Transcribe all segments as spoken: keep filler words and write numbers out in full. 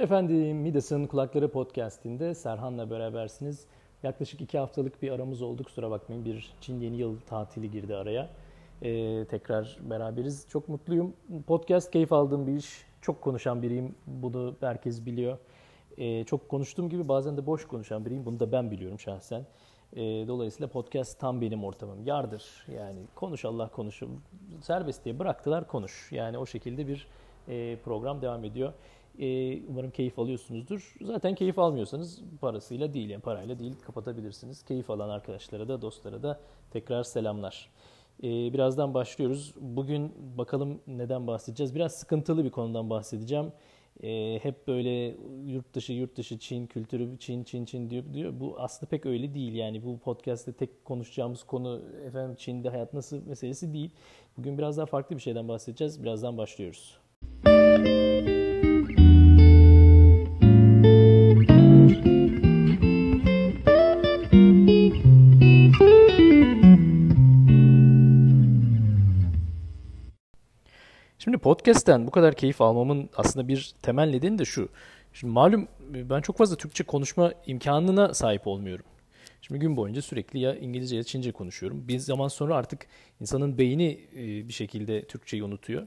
Efendim, Midas'ın Kulakları podcast'inde Serhan'la berabersiniz. Yaklaşık iki haftalık bir aramız oldu. Kusura bakmayın, bir Çin yeni yıl tatili girdi araya. Ee, tekrar beraberiz. Çok mutluyum. Podcast keyif aldığım bir iş. Çok konuşan biriyim. Bunu herkes biliyor. Ee, çok konuştuğum gibi bazen de boş konuşan biriyim. Bunu da ben biliyorum şahsen. Ee, dolayısıyla podcast tam benim ortamım. Yardır. Yani konuş Allah konuş. Serbest diye bıraktılar, konuş. Yani o şekilde bir e, program devam ediyor. Umarım keyif alıyorsunuzdur. Zaten keyif almıyorsanız parasıyla değil, yani parayla değil kapatabilirsiniz. Keyif alan arkadaşlara da, dostlara da tekrar selamlar. Birazdan başlıyoruz. Bugün bakalım neden bahsedeceğiz? Biraz sıkıntılı bir konudan bahsedeceğim. Hep böyle yurt dışı, yurt dışı, Çin kültürü, Çin, Çin, Çin diyor. diyor. Bu aslında pek öyle değil. Yani bu podcast'te tek konuşacağımız konu efendim Çin'de hayat nasıl meselesi değil. Bugün biraz daha farklı bir şeyden bahsedeceğiz. Birazdan başlıyoruz. Şimdi podcast'ten bu kadar keyif almamın aslında bir temel nedeni de şu. Şimdi malum ben çok fazla Türkçe konuşma imkanına sahip olmuyorum. Şimdi gün boyunca sürekli ya İngilizce ya Çince konuşuyorum. Bir zaman sonra artık insanın beyni bir şekilde Türkçeyi unutuyor.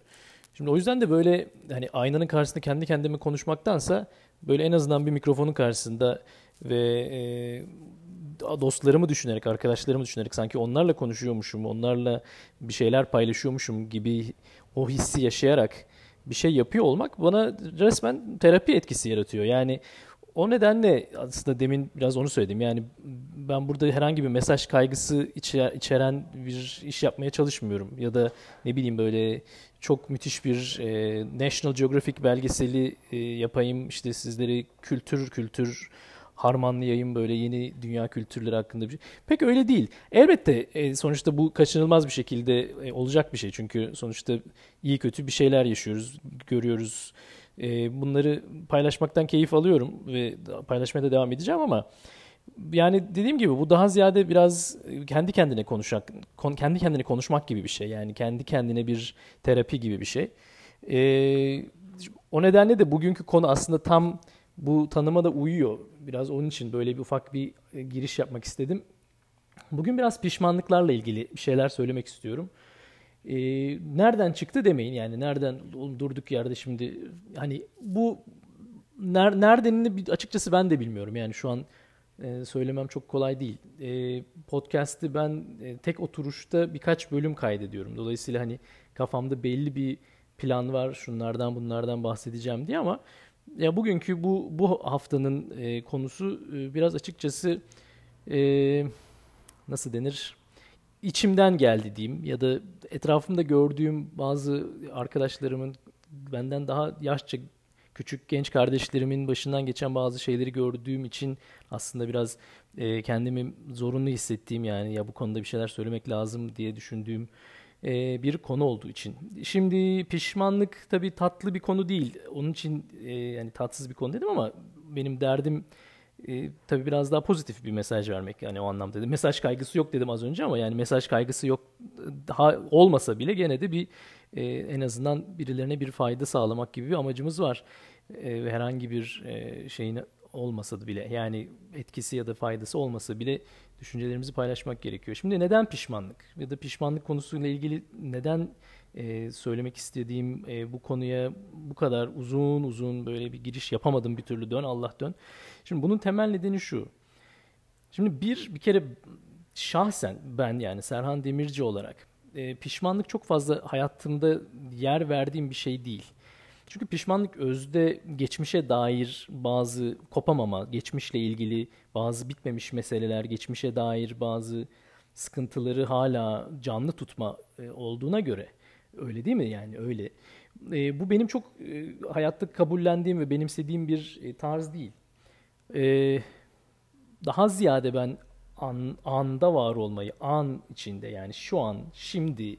Şimdi o yüzden de böyle hani aynanın karşısında kendi kendime konuşmaktansa böyle en azından bir mikrofonun karşısında ve dostlarımı düşünerek, arkadaşlarımı düşünerek sanki onlarla konuşuyormuşum, onlarla bir şeyler paylaşıyormuşum gibi o hissi yaşayarak bir şey yapıyor olmak bana resmen terapi etkisi yaratıyor. Yani o nedenle aslında demin biraz onu söyledim. Yani ben burada herhangi bir mesaj kaygısı içeren bir iş yapmaya çalışmıyorum. Ya da ne bileyim böyle çok müthiş bir e, National Geographic belgeseli e, yapayım. İşte sizleri kültür kültür harmanlayayım, böyle yeni dünya kültürleri hakkında bir şey. Pek öyle değil. Elbette e, sonuçta bu kaçınılmaz bir şekilde e, olacak bir şey. Çünkü sonuçta iyi kötü bir şeyler yaşıyoruz, görüyoruz. E, bunları paylaşmaktan keyif alıyorum ve paylaşmaya da devam edeceğim ama yani dediğim gibi bu daha ziyade biraz kendi kendine konuşmak, kendi kendine konuşmak gibi bir şey. Yani kendi kendine bir terapi gibi bir şey. E, o nedenle de bugünkü konu aslında tam bu tanıma da uyuyor. Biraz onun için böyle bir ufak bir giriş yapmak istedim. Bugün biraz pişmanlıklarla ilgili bir şeyler söylemek istiyorum. Ee, nereden çıktı demeyin. Yani nereden durduk yerde şimdi. Hani bu ner, neredenini açıkçası ben de bilmiyorum. Yani şu an e, söylemem çok kolay değil. E, podcast'ı ben e, tek oturuşta birkaç bölüm kaydediyorum. Dolayısıyla hani kafamda belli bir plan var. Şunlardan bunlardan bahsedeceğim diye ama ya bugünkü bu bu haftanın e, konusu e, biraz açıkçası e, nasıl denir? İçimden geldi diyeyim ya da etrafımda gördüğüm bazı arkadaşlarımın, benden daha yaşça küçük genç kardeşlerimin başından geçen bazı şeyleri gördüğüm için aslında biraz e, kendimi zorunlu hissettiğim, yani ya bu konuda bir şeyler söylemek lazım diye düşündüğüm bir konu olduğu için. Şimdi pişmanlık tabii tatlı bir konu değil. Onun için e, yani tatsız bir konu dedim ama benim derdim e, tabii biraz daha pozitif bir mesaj vermek. Yani o anlamda dedim. Mesaj kaygısı yok dedim az önce ama yani mesaj kaygısı yok daha olmasa bile gene de bir e, en azından birilerine bir fayda sağlamak gibi bir amacımız var. E, herhangi bir e, şeyin olmasa bile, yani etkisi ya da faydası olmasa bile düşüncelerimizi paylaşmak gerekiyor. Şimdi neden pişmanlık ya da pişmanlık konusuyla ilgili neden e, söylemek istediğim, e, bu konuya bu kadar uzun uzun böyle bir giriş yapamadım bir türlü, dön Allah dön. Şimdi bunun temel nedeni şu. Şimdi bir bir kere şahsen ben, yani Serhan Demirci olarak e, pişmanlık çok fazla hayatımda yer verdiğim bir şey değil. Çünkü pişmanlık özde geçmişe dair bazı kopamama, geçmişle ilgili bazı bitmemiş meseleler, geçmişe dair bazı sıkıntıları hala canlı tutma olduğuna göre, öyle değil mi? Yani öyle. E, bu benim çok e, hayatta kabullendiğim ve benimsediğim bir e, tarz değil. E, daha ziyade ben an, anda var olmayı, an içinde, yani şu an, şimdi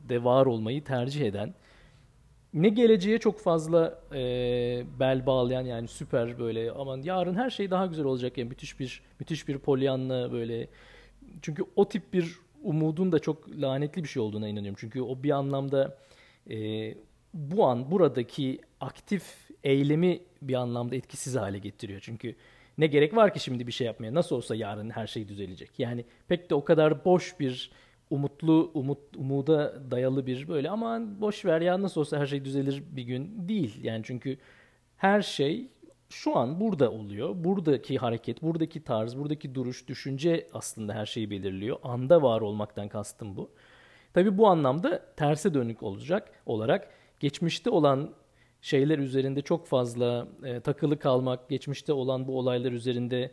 de var olmayı tercih eden, ne geleceğe çok fazla e, bel bağlayan, yani süper böyle aman yarın her şey daha güzel olacak, yani müthiş bir müthiş bir polyanla böyle. Çünkü o tip bir umudun da çok lanetli bir şey olduğuna inanıyorum. Çünkü o bir anlamda e, bu an buradaki aktif eylemi bir anlamda etkisiz hale getiriyor. Çünkü ne gerek var ki şimdi bir şey yapmaya? Nasıl olsa yarın her şey düzelecek. Yani pek de o kadar boş bir umutlu, umut, umuda dayalı bir böyle aman boş ver ya nasıl olsa her şey düzelir bir gün değil. Yani çünkü her şey şu an burada oluyor. Buradaki hareket, buradaki tarz, buradaki duruş, düşünce aslında her şeyi belirliyor. Anda var olmaktan kastım bu. Tabii bu anlamda terse dönük olacak olarak geçmişte olan şeyler üzerinde çok fazla e, takılı kalmak, geçmişte olan bu olaylar üzerinde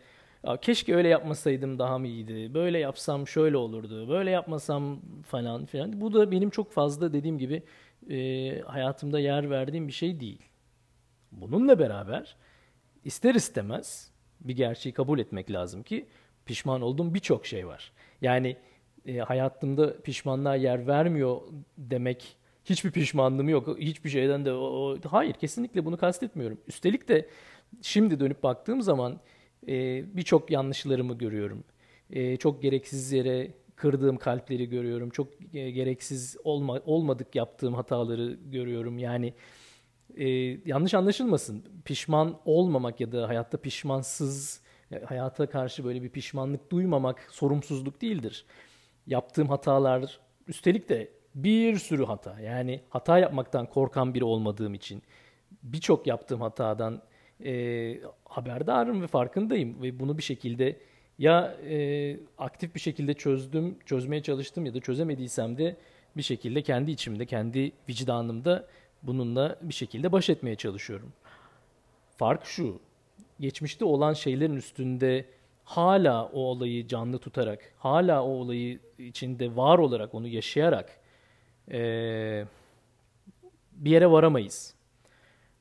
keşke öyle yapmasaydım daha mı iyiydi, böyle yapsam şöyle olurdu, böyle yapmasam falan filan. Bu da benim çok fazla dediğim gibi e, hayatımda yer verdiğim bir şey değil. Bununla beraber ister istemez bir gerçeği kabul etmek lazım ki pişman olduğum birçok şey var. Yani e, hayatımda pişmanlığa yer vermiyor demek, hiçbir pişmanlığım yok, hiçbir şeyden de o, hayır kesinlikle bunu kastetmiyorum. Üstelik de şimdi dönüp baktığım zaman Ee, birçok yanlışlarımı görüyorum. Ee, çok gereksiz yere kırdığım kalpleri görüyorum. Çok e, gereksiz olma, olmadık yaptığım hataları görüyorum. Yani e, yanlış anlaşılmasın. Pişman olmamak ya da hayatta pişmansız, hayata karşı böyle bir pişmanlık duymamak sorumsuzluk değildir. Yaptığım hatalar, üstelik de bir sürü hata. Yani hata yapmaktan korkan biri olmadığım için birçok yaptığım hatadan E, haberdarım ve farkındayım ve bunu bir şekilde ya e, aktif bir şekilde çözdüm, çözmeye çalıştım ya da çözemediysem de bir şekilde kendi içimde, kendi vicdanımda bununla bir şekilde baş etmeye çalışıyorum. Fark şu, geçmişte olan şeylerin üstünde hala o olayı canlı tutarak, hala o olayı içinde var olarak, onu yaşayarak e, bir yere varamayız.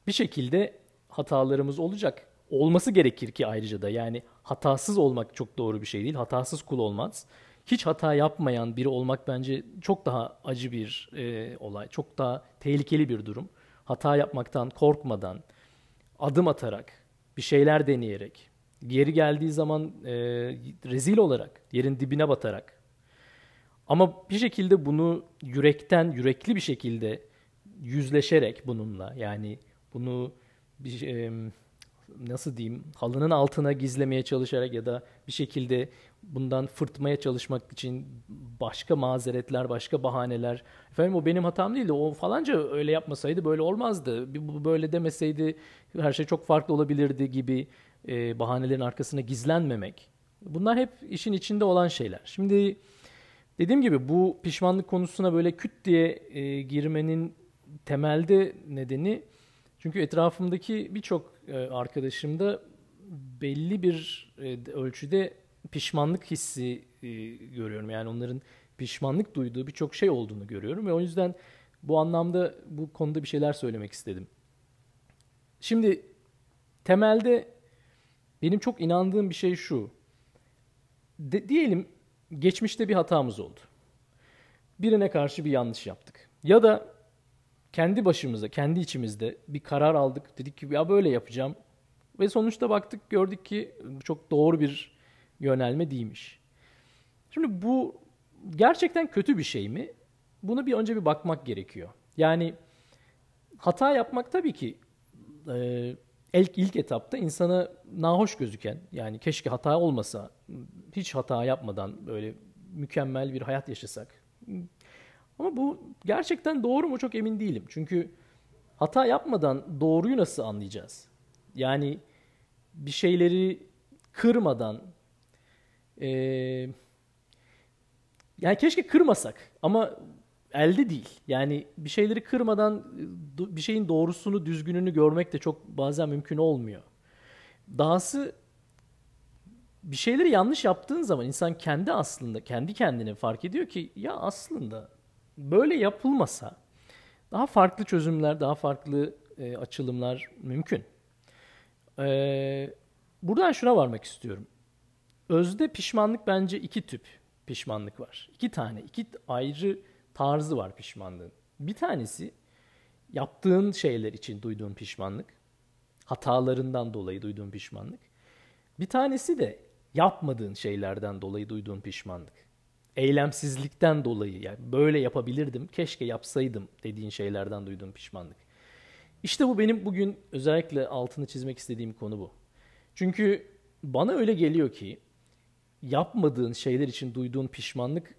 Bir şekilde hatalarımız olacak. Olması gerekir ki ayrıca da. Yani hatasız olmak çok doğru bir şey değil. Hatasız kul olmaz. Hiç hata yapmayan biri olmak bence çok daha acı bir e, olay. Çok daha tehlikeli bir durum. Hata yapmaktan korkmadan, adım atarak, bir şeyler deneyerek, geri geldiği zaman e, rezil olarak, yerin dibine batarak. Ama bir şekilde bunu yürekten, yürekli bir şekilde yüzleşerek bununla, yani bunu Bir, e, nasıl diyeyim, halının altına gizlemeye çalışarak ya da bir şekilde bundan fırtmaya çalışmak için başka mazeretler, başka bahaneler. Efendim o benim hatam değildi, o falanca öyle yapmasaydı böyle olmazdı, böyle demeseydi her şey çok farklı olabilirdi gibi e, bahanelerin arkasına gizlenmemek. Bunlar hep işin içinde olan şeyler. Şimdi dediğim gibi bu pişmanlık konusuna böyle küt diye e, girmenin temelde nedeni, çünkü etrafımdaki birçok arkadaşımda belli bir ölçüde pişmanlık hissi görüyorum. Yani onların pişmanlık duyduğu birçok şey olduğunu görüyorum ve o yüzden bu anlamda bu konuda bir şeyler söylemek istedim. Şimdi temelde benim çok inandığım bir şey şu. De, diyelim geçmişte bir hatamız oldu. Birine karşı bir yanlış yaptık. Ya da kendi başımıza, kendi içimizde bir karar aldık. Dedik ki ya böyle yapacağım. Ve sonuçta baktık, gördük ki çok doğru bir yönelme değilmiş. Şimdi bu gerçekten kötü bir şey mi? Bunu bir önce bir bakmak gerekiyor. Yani hata yapmak tabii ki e, ilk, ilk etapta insana nahoş gözüken, yani keşke hata olmasa, hiç hata yapmadan böyle mükemmel bir hayat yaşasak. Ama bu gerçekten doğru mu çok emin değilim. Çünkü hata yapmadan doğruyu nasıl anlayacağız? Yani bir şeyleri kırmadan, e, yani keşke kırmasak ama elde değil. Yani bir şeyleri kırmadan bir şeyin doğrusunu, düzgününü görmek de çok bazen mümkün olmuyor. Dahası bir şeyleri yanlış yaptığın zaman insan kendi aslında, kendi kendine fark ediyor ki ya aslında böyle yapılmasa daha farklı çözümler, daha farklı e, açılımlar mümkün. E, buradan şuna varmak istiyorum. Özde pişmanlık, bence iki tip pişmanlık var. İki tane, iki ayrı tarzı var pişmanlığın. Bir tanesi yaptığın şeyler için duyduğun pişmanlık. Hatalarından dolayı duyduğun pişmanlık. Bir tanesi de yapmadığın şeylerden dolayı duyduğun pişmanlık. eylemsizlikten dolayı, yani böyle yapabilirdim, keşke yapsaydım dediğin şeylerden duyduğun pişmanlık. İşte bu benim bugün özellikle altını çizmek istediğim konu bu. Çünkü bana öyle geliyor ki yapmadığın şeyler için duyduğun pişmanlık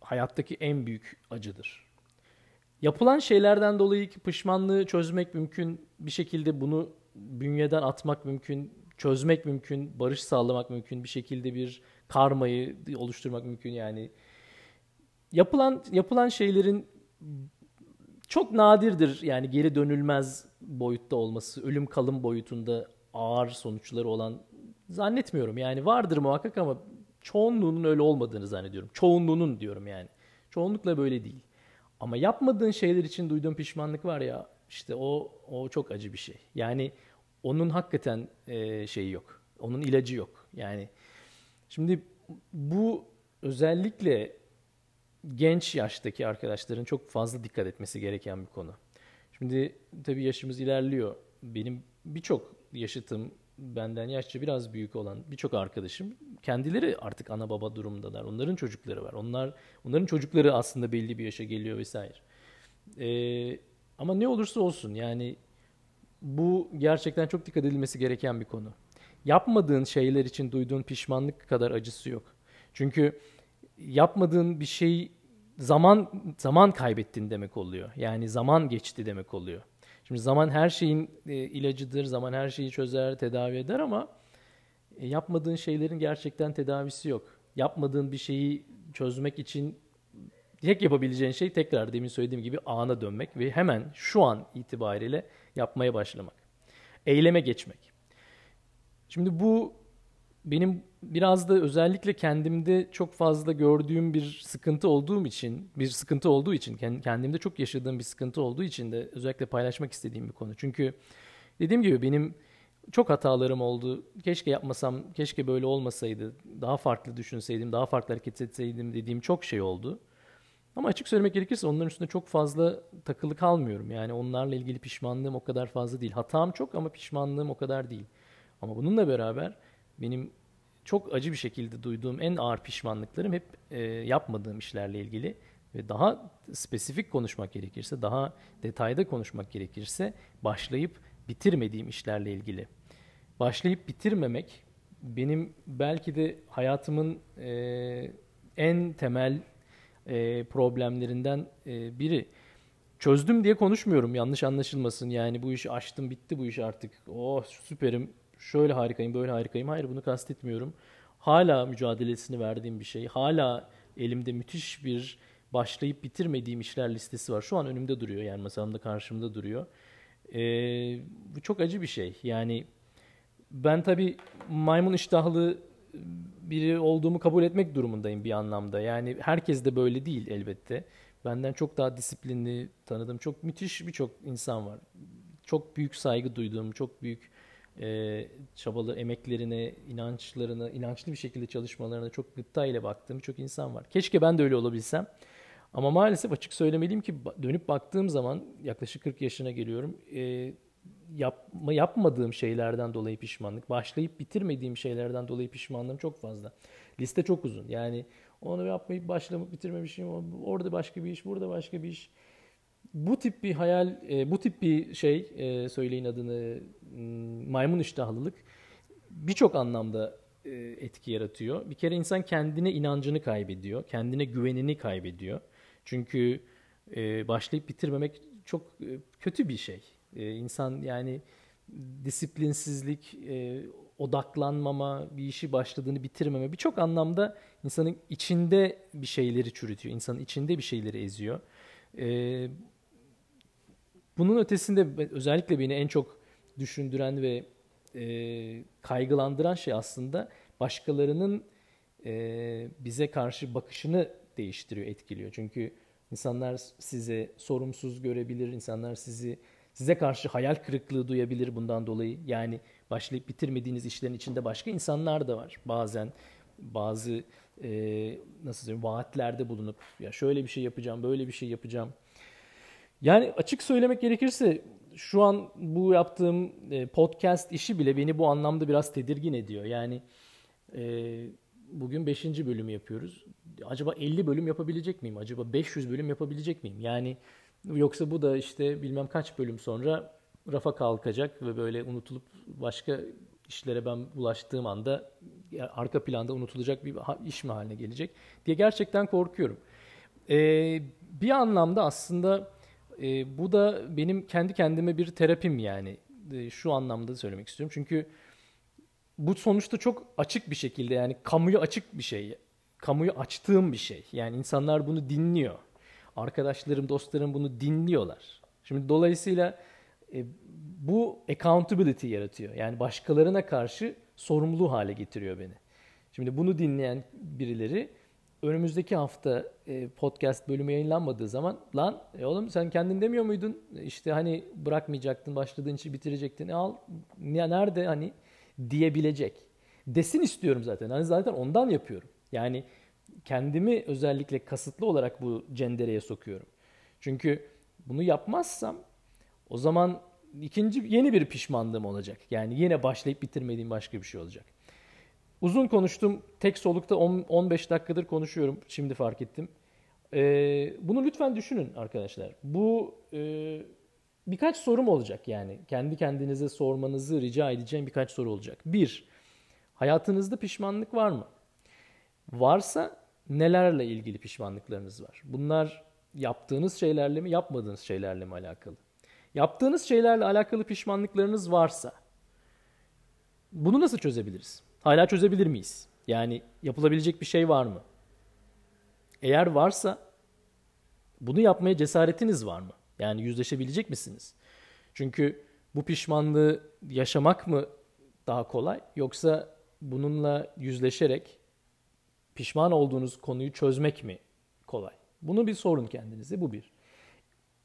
hayattaki en büyük acıdır. Yapılan şeylerden dolayı ki pişmanlığı çözmek mümkün, bir şekilde bunu bünyeden atmak mümkün, çözmek mümkün, barış sağlamak mümkün, bir şekilde bir karmayı oluşturmak mümkün yani. Yapılan yapılan şeylerin çok nadirdir yani geri dönülmez boyutta olması, ölüm kalım boyutunda ağır sonuçları olan zannetmiyorum. Yani vardır muhakkak ama çoğunluğunun öyle olmadığını zannediyorum. Çoğunluğunun diyorum yani. Çoğunlukla böyle değil. Ama yapmadığın şeyler için duyduğun pişmanlık var ya, işte o o çok acı bir şey. Yani onun hakikaten e, şeyi yok. Onun ilacı yok. Yani şimdi bu özellikle genç yaştaki arkadaşların çok fazla dikkat etmesi gereken bir konu. Şimdi tabii yaşımız ilerliyor. Benim birçok yaşıtım, benden yaşça biraz büyük olan birçok arkadaşım kendileri artık ana baba durumundalar. Onların çocukları var. Onlar onların çocukları aslında belli bir yaşa geliyor vesaire. Ee, ama ne olursa olsun yani bu gerçekten çok dikkat edilmesi gereken bir konu. Yapmadığın şeyler için duyduğun pişmanlık kadar acısı yok. Çünkü yapmadığın bir şey zaman zaman kaybettin demek oluyor. Yani zaman geçti demek oluyor. Şimdi zaman her şeyin e, ilacıdır, zaman her şeyi çözer, tedavi eder ama e, yapmadığın şeylerin gerçekten tedavisi yok. Yapmadığın bir şeyi çözmek için tek yapabileceğin şey tekrar demin söylediğim gibi ana dönmek ve hemen şu an itibariyle yapmaya başlamak. Eyleme geçmek. Şimdi bu benim biraz da özellikle kendimde çok fazla gördüğüm bir sıkıntı olduğum için, bir sıkıntı olduğu için, kendimde çok yaşadığım bir sıkıntı olduğu için de özellikle paylaşmak istediğim bir konu. Çünkü dediğim gibi benim çok hatalarım oldu. Keşke yapmasam, keşke böyle olmasaydı, daha farklı düşünseydim, daha farklı hareket etseydim dediğim çok şey oldu. Ama açık söylemek gerekirse onların üstünde çok fazla takılı kalmıyorum. Yani onlarla ilgili pişmanlığım o kadar fazla değil. Hatam çok ama pişmanlığım o kadar değil. Ama bununla beraber benim çok acı bir şekilde duyduğum en ağır pişmanlıklarım hep e, yapmadığım işlerle ilgili ve daha spesifik konuşmak gerekirse, daha detayda konuşmak gerekirse başlayıp bitirmediğim işlerle ilgili. Başlayıp bitirmemek benim belki de hayatımın e, en temel e, problemlerinden e, biri. Çözdüm diye konuşmuyorum, yanlış anlaşılmasın. Yani bu işi açtım, bitti bu iş artık. Oh süperim. Şöyle harikayım, böyle harikayım. Hayır, bunu kastetmiyorum. Hala mücadelesini verdiğim bir şey. Hala elimde müthiş bir başlayıp bitirmediğim işler listesi var. Şu an önümde duruyor. Yani masamda, karşımda duruyor. Ee, bu çok acı bir şey. Yani ben tabii maymun iştahlı biri olduğumu kabul etmek durumundayım bir anlamda. Yani herkes de böyle değil elbette. Benden çok daha disiplinli, tanıdığım çok müthiş birçok insan var. Çok büyük saygı duyduğum, çok büyük Ee, çabalı emeklerine, inançlarına, inançlı bir şekilde çalışmalarına çok gıpta ile baktığım çok insan var. Keşke ben de öyle olabilsem. Ama maalesef açık söylemeliyim ki dönüp baktığım zaman yaklaşık kırk yaşına geliyorum. Ee, yapma, yapmadığım şeylerden dolayı pişmanlık, başlayıp bitirmediğim şeylerden dolayı pişmanlığım çok fazla. Liste çok uzun. Yani onu yapmayıp başlamak bitirmemişim. Orada başka bir iş, burada başka bir iş. Bu tip bir hayal, bu tip bir şey, söyleyin adını, maymun iştahlılık birçok anlamda etki yaratıyor. Bir kere insan kendine inancını kaybediyor, kendine güvenini kaybediyor. Çünkü başlayıp bitirmemek çok kötü bir şey. İnsan yani disiplinsizlik, odaklanmama, bir işi başladığını bitirmeme birçok anlamda insanın içinde bir şeyleri çürütüyor, insanın içinde bir şeyleri eziyor. Bunun ötesinde özellikle beni en çok düşündüren ve e, kaygılandıran şey aslında başkalarının e, bize karşı bakışını değiştiriyor, etkiliyor. Çünkü insanlar sizi sorumsuz görebilir, insanlar sizi size karşı hayal kırıklığı duyabilir bundan dolayı. Yani başlayıp bitirmediğiniz işlerin içinde başka insanlar da var. Bazen bazı e, nasıl diyeyim, vaatlerde bulunup ya şöyle bir şey yapacağım, böyle bir şey yapacağım. Yani açık söylemek gerekirse şu an bu yaptığım podcast işi bile beni bu anlamda biraz tedirgin ediyor. Yani e, bugün beşinci bölümü yapıyoruz. acaba elli bölüm yapabilecek miyim? Acaba beş yüz bölüm yapabilecek miyim? Yani yoksa bu da işte bilmem kaç bölüm sonra rafa kalkacak ve böyle unutulup başka işlere ben bulaştığım anda arka planda unutulacak bir iş mi haline gelecek diye gerçekten korkuyorum. Ee, bir anlamda aslında e, bu da benim kendi kendime bir terapim yani. E, şu anlamda söylemek istiyorum. Çünkü bu sonuçta çok açık bir şekilde yani kamuya açık bir şey. Kamuya açtığım bir şey. Yani insanlar bunu dinliyor. Arkadaşlarım, dostlarım bunu dinliyorlar. Şimdi dolayısıyla e, bu accountability yaratıyor. Yani başkalarına karşı sorumlu hale getiriyor beni. Şimdi bunu dinleyen birileri önümüzdeki hafta e, podcast bölümü yayınlanmadığı zaman lan e oğlum sen kendin demiyor muydun? İşte hani bırakmayacaktın, başladığın işi bitirecektin. E al ya nerede hani diyebilecek. Desin istiyorum zaten. Hani zaten ondan yapıyorum. Yani kendimi özellikle kasıtlı olarak bu cendereye sokuyorum. Çünkü bunu yapmazsam o zaman ikinci yeni bir pişmanlığım olacak. Yani yine başlayıp bitirmediğim başka bir şey olacak. Uzun konuştum. Tek solukta on on beş dakikadır konuşuyorum. Şimdi fark ettim. Ee, bunu lütfen düşünün arkadaşlar. Bu e, birkaç sorum olacak yani. Kendi kendinize sormanızı rica edeceğim birkaç soru olacak. Bir, hayatınızda pişmanlık var mı? Varsa nelerle ilgili pişmanlıklarınız var? Bunlar yaptığınız şeylerle mi, yapmadığınız şeylerle mi alakalı? Yaptığınız şeylerle alakalı pişmanlıklarınız varsa bunu nasıl çözebiliriz? Hala çözebilir miyiz? Yani yapılabilecek bir şey var mı? Eğer varsa bunu yapmaya cesaretiniz var mı? Yani yüzleşebilecek misiniz? Çünkü bu pişmanlığı yaşamak mı daha kolay? Yoksa bununla yüzleşerek pişman olduğunuz konuyu çözmek mi kolay? Bunu bir sorun kendinize. Bu bir.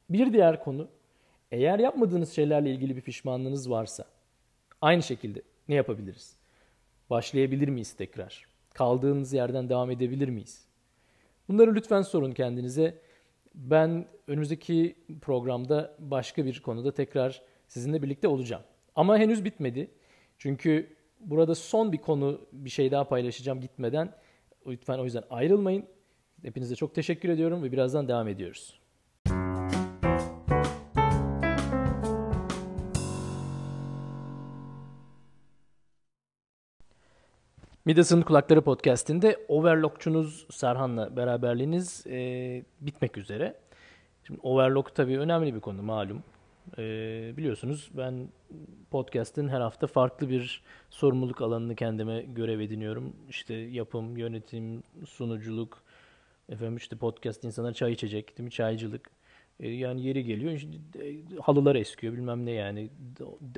Bir diğer konu, eğer yapmadığınız şeylerle ilgili bir pişmanlığınız varsa aynı şekilde ne yapabiliriz? Başlayabilir miyiz tekrar? Kaldığınız yerden devam edebilir miyiz? Bunları lütfen sorun kendinize. Ben önümüzdeki programda başka bir konuda tekrar sizinle birlikte olacağım. Ama henüz bitmedi. Çünkü burada son bir konu, bir şey daha paylaşacağım gitmeden. Lütfen o yüzden ayrılmayın. Hepinize çok teşekkür ediyorum ve birazdan devam ediyoruz. Midas'ın Kulakları podcast'inde Overlockçunuz Serhan'la beraberliğiniz e, bitmek üzere. Şimdi Overlock tabii önemli bir konu malum. E, biliyorsunuz ben podcast'in her hafta farklı bir sorumluluk alanını kendime görev ediniyorum. İşte yapım, yönetim, sunuculuk, efendim işte podcast insanlar çay içecek değil mi? Çaycılık. E, yani yeri geliyor işte, halılar eskiyor bilmem ne yani.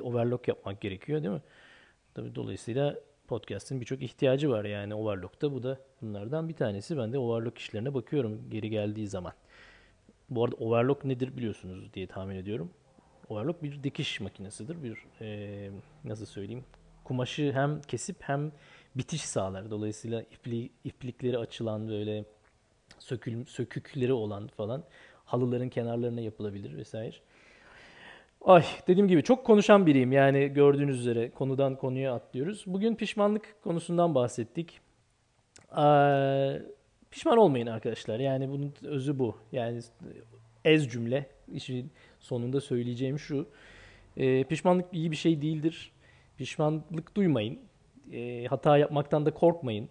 Overlock yapmak gerekiyor değil mi? Tabii dolayısıyla podcast'in birçok ihtiyacı var yani Overlock'ta. Bu da bunlardan bir tanesi. Ben de Overlock işlerine bakıyorum geri geldiği zaman. Bu arada Overlock nedir biliyorsunuz diye tahmin ediyorum. Overlock bir dikiş makinesidir. Bir e, nasıl söyleyeyim? Kumaşı hem kesip hem bitiş sağlar. Dolayısıyla ipli, iplikleri açılan böyle sökül, sökükleri olan falan halıların kenarlarına yapılabilir vesaire. Ay dediğim gibi çok konuşan biriyim yani gördüğünüz üzere konudan konuya atlıyoruz. Bugün pişmanlık konusundan bahsettik. Ee, pişman olmayın arkadaşlar yani bunun özü bu. Yani ez cümle işin sonunda söyleyeceğim şu. Ee, pişmanlık iyi bir şey değildir. Pişmanlık duymayın. Ee, hata yapmaktan da korkmayın.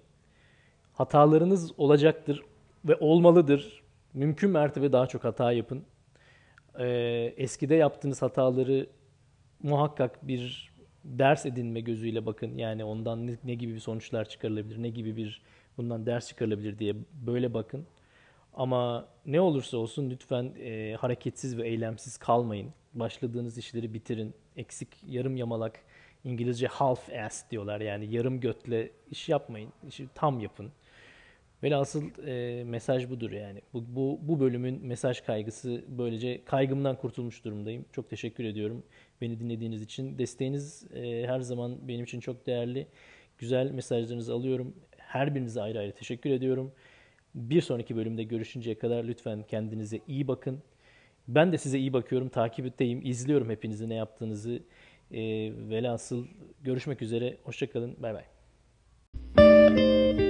Hatalarınız olacaktır ve olmalıdır. Mümkün mertebe daha çok hata yapın. Eskide yaptığınız hataları muhakkak bir ders edinme gözüyle bakın. Yani ondan ne, ne gibi bir sonuçlar çıkarılabilir, ne gibi bir bundan ders çıkarılabilir diye böyle bakın. Ama ne olursa olsun lütfen e, hareketsiz ve eylemsiz kalmayın. Başladığınız işleri bitirin. Eksik, yarım yamalak, İngilizce half ass diyorlar. Yani yarım götle iş yapmayın. İşi tam yapın. Velhasıl e, mesaj budur yani. Bu, bu, bu bölümün mesaj kaygısı böylece kaygımdan kurtulmuş durumdayım. Çok teşekkür ediyorum beni dinlediğiniz için. Desteğiniz e, her zaman benim için çok değerli. Güzel mesajlarınızı alıyorum. Her birinize ayrı ayrı teşekkür ediyorum. Bir sonraki bölümde görüşünceye kadar lütfen kendinize iyi bakın. Ben de size iyi bakıyorum, takipteyim, izliyorum hepinizi ne yaptığınızı. E, velhasıl görüşmek üzere. Hoşça kalın. Bay bay.